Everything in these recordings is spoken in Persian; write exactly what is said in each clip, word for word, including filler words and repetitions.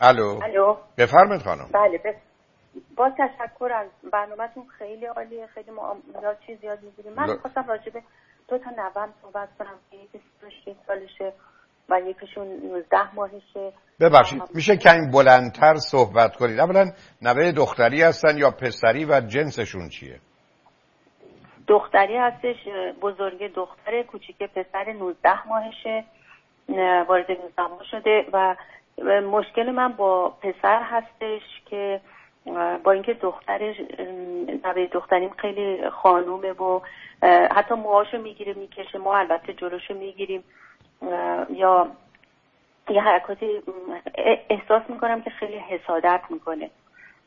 الو الو بفرمایید خانم. بله بس... با تشکر از برنامه‌تون، خیلی عالیه، خیلی معاملات چیز یاد می‌گیریم. من خواستم راجع به دو تا نوام صحبت کنم که یکی سی و شش سالشه و یکیشون نوزده ماهشه. ببخشید میشه کمی بلندتر صحبت کنید؟ اولا نوه دختری هستن یا پسری و جنسشون چیه؟ دختری هستش، بزرگ دختره، کوچیک پسر، نوزده ماهشه، وارد نوزده ماه شده. و مشکل من با پسر هستش که با اینکه دخترش نوه دختریم خیلی خانومه و حتی موهاشو میگیره میکشه، ما البته جلوشو میگیریم، یا یه حرکاتی احساس میکنم که خیلی حسادت میکنه.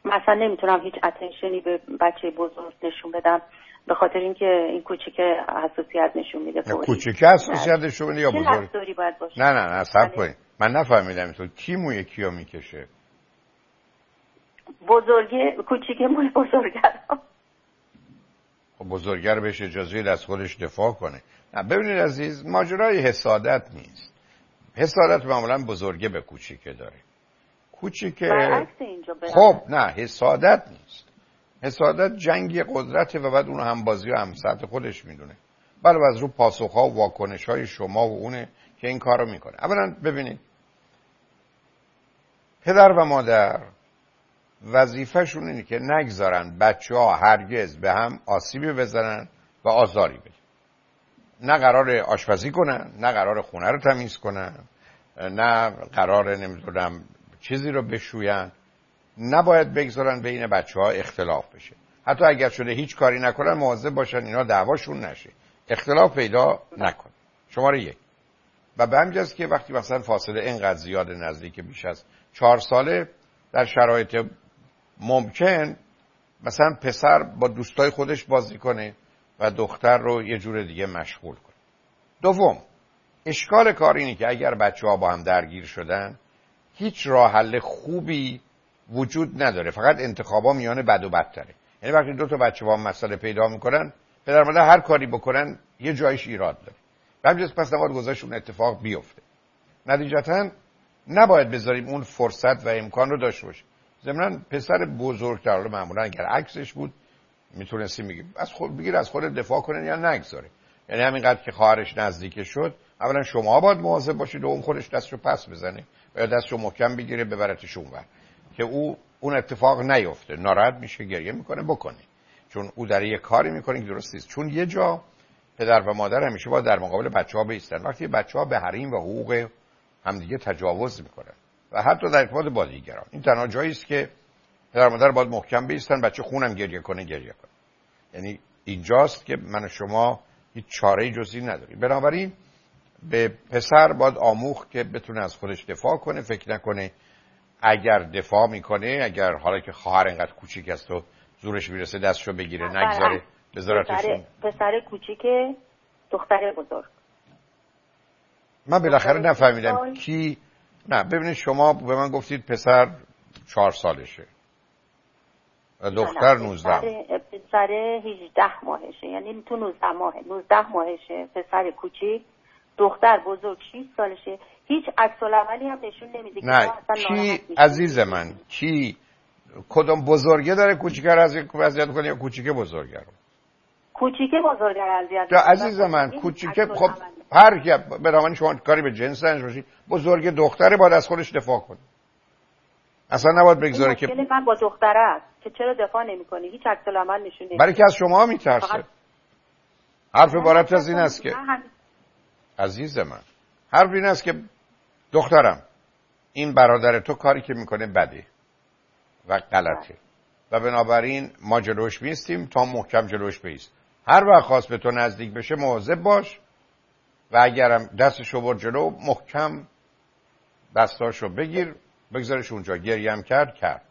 مثلا نمیتونم هیچ اتنشنی به بچه بزرگ نشون بدم به خاطر اینکه این کوچیک حساسیت نشون میده. کوچیک حساسیت نشون میده یا بزرگ؟ نه نه نه صبر کن، من نفهمیدم تو کی موی کیا میکشه. بزرگه، کوچیکه موی بزرگه. خب بزرگه رو بهش اجازه از خودش دفاع کنه. نه ببینید عزیز، ماجرای حسادت نیست. حسادت معمولا بزرگه به کوچیکه داره. کوچیکه خب نه، حسادت نیست. حسادت جنگ قدرته و بعد اون همبازی و همسطح خودش میدونه. بله از رو پاسخ‌ها و واکنش‌های شما و اونه که این کارو میکنه. اولا ببینید، پدر و مادر وظیفه‌شون اینه که نگذارن بچه‌ها هرگز به هم آسیبی بزنن و آزاری بدن. نه قرار آشپزی کنن، نه قرار خونه رو تمیز کنن، نه قرار نمیدونم چیزی رو بشوین. نباید بگذارن بین بچه‌ها اختلاف بشه. حتی اگر شده هیچ کاری نکنن، مواظب باشن اینا دعواشون نشه، اختلاف پیدا نکنه. شماره یک. و به همین جاست که وقتی مثلا فاصله اینقدر زیاد نزدیک بیش از چهار ساله، در شرایط ممکن مثلا پسر با دوستای خودش بازی کنه و دختر رو یه جور دیگه مشغول کنه. دوم، اشکال کار اینه که اگر بچه‌ها با هم درگیر شدن، هیچ راه حل خوبی وجود نداره، فقط انتخابا میان بد و بدتره. یعنی وقتی دو تا بچه با هم مسئله پیدا میکنن، پدر مادر هر کاری بکنن یه جایش ایراد داره. همینجاست پس نباید گذاشت اون اتفاق بیفته. نتیجتاً نباید بذاریم اون فرصت و امکان رو داشته باشه. ضمناً پسر بزرگتر معمولاً اگر عکسش بود میتونستی میگی از خود بگیر، از خود دفاع کنه یا نگذاره. یعنی همینقدر که خواهرش نزدیک شد، اولا شما باید مواظب باشید و اون خودش دستشو پس بزنه یا دستشو محکم بگیره ببرتش اونور که او اون اتفاق نیفته، ناراحت میشه، گریه میکنه، بکنه. چون او در یه کاری میکنه که درست نیست. چون یه جا پدر و مادر همیشه باید در مقابل بچه‌ها بایستن. وقتی بچه‌ها به حریم و حقوق همدیگه تجاوز میکنن و حتی در ارتباط با دیگران، این تنها جایی است که پدر و مادر باید محکم بایستن. بچه خونم گریه کنه گریه کنه، یعنی اینجاست که من و شما هیچ چاره‌ای جز این نداریم. بنابراین به پسر باید آموخت که بتونه از خودش دفاع کنه، فکر نکنه اگر دفاع میکنه، اگر حالا که خواهر اینقدر کوچیک است و زورش میرسه دستشو بگیره، نگذاره بذارتش. پسر کوچیک، دختر بزرگ. من بالاخره نفهمیدم سال. کی؟ نه ببینید، شما به من گفتید پسر چهار سالشه و دختر نوزده. پسر هجده ماهشه، یعنی تو نوزده ماه نوزده ماهشه پسر کوچیک، دختر بزرگ شش سالشه. هیچ عکس العملی هم نشون نمیده. نه کی عزیز من، کی کدوم بزرگه داره کوچیک‌تر از یک وضعیت کنه یا کوچیکه بزرگه رو؟ کوچیکه بزرگه رو اذیت. عزیز من کوچیکه خب هر کی برامن شما کاری به جنس نش باشی، بزرگ دختره باید از خودش دفاع کنه. اصلا نباید بگذاره که مشکل من با دختره است که چرا دفاع نمی‌کنه، هیچ عکس العمل نشون نمیده. برای که از شما میترسه. فقط... حرف عبارت از این است که هم... عزیز من حرف این است که دخترم این برادر تو کاری که میکنه بده و غلطه و بنابراین ما جلوش میستیم تا محکم جلوش بیست. هر وقت خواست به تو نزدیک بشه مواظب باش و اگرم دستشو برد جلو محکم دستاشو بگیر، بگذارش اونجا. گریم کرد کرد،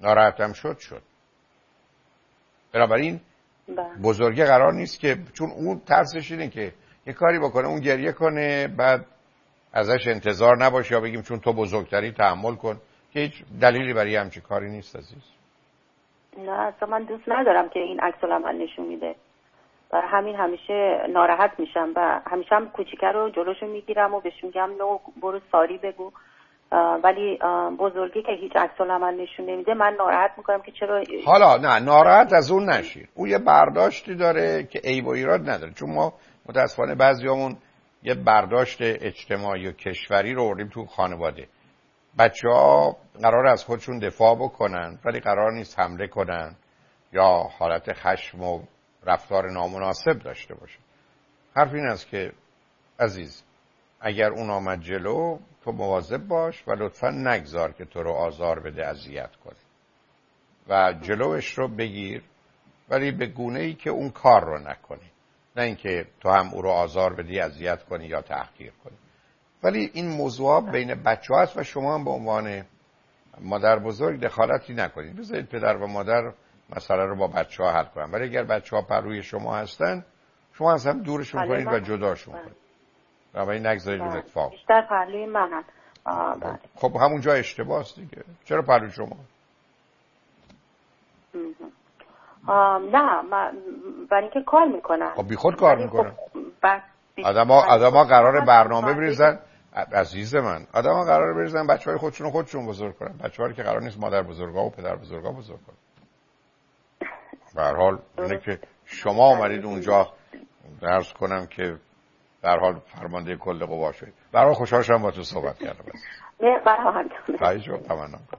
ناراحتم شد شد. بنابراین بزرگه قرار نیست که، چون اون ترسش اینه که یه کاری بکنه اون گریه کنه، بعد ازش انتظار نباشه یا بگیم چون تو بزرگتری تحمل کن، که هیچ دلیلی برای همچین کاری نیست عزیز. نه اصلا من دوست ندارم که این عکس العمل نشون میده، برای همین همیشه ناراحت میشم و همیشه هم کوچیکه رو جلوشو میگیرم و بهش میگم نو برو ساری بگو ولی بزرگی که هیچ عکس‌العمل نشون نمیده، من ناراحت میکنم که چرا. حالا نه ناراحت از اون نشین، او یه برداشتی داره که عیب و ایراد نداره، چون ما متاسفانه بعضیامون یه برداشت اجتماعی و کشوری رو آوردیم تو خانواده. بچه‌ها قرار از خودشون دفاع بکنن ولی قرار نیست حمله کنن یا حالت خشم و رفتار نامناسب داشته باشن. حرف این است که عزیز اگر اون آمد جلو تو مواظب باش و لطفاً نگذار که تو رو آزار بده، اذیت کنه و جلوش رو بگیر، ولی به گونه‌ای که اون کار رو نکنی، نه اینکه تو هم او رو آزار بدی، اذیت کنی یا تحقیر کنی. ولی این موضوع بین بچه‌ها است و شما هم به عنوان مادر بزرگ دخالتی نکنید، بذارید پدر و مادر مسئله رو با بچه‌ها حل کنن. ولی اگر بچه‌ها پروی شما هستن، شما اصلا دورشون کنید و جداشون کنید. بابا این نگذارید اون اتفاق. بیشتر پهلوی منن. بله. خب همونجا اشتباهه دیگه. چرا پهلوی شما؟ نه، من برای اینکه کار میکنن. خب بیخود کار میکنن. آدما آدما قراره برنامه بریزن، عزیز من. آدما قراره بریزن بچهای خودشون رو خودشون بزرگ کنن. بچه‌ها رو که قرار نیست مادر بزرگا و پدر بزرگا بزرگ کنن. به هر حال اینه که شما اومدید اونجا درس کنم که در حال فرمانده کل قوا شوید. برای خوشحال شدم با تو صحبت کردم. نه برای همتون. خواهش می‌کنم.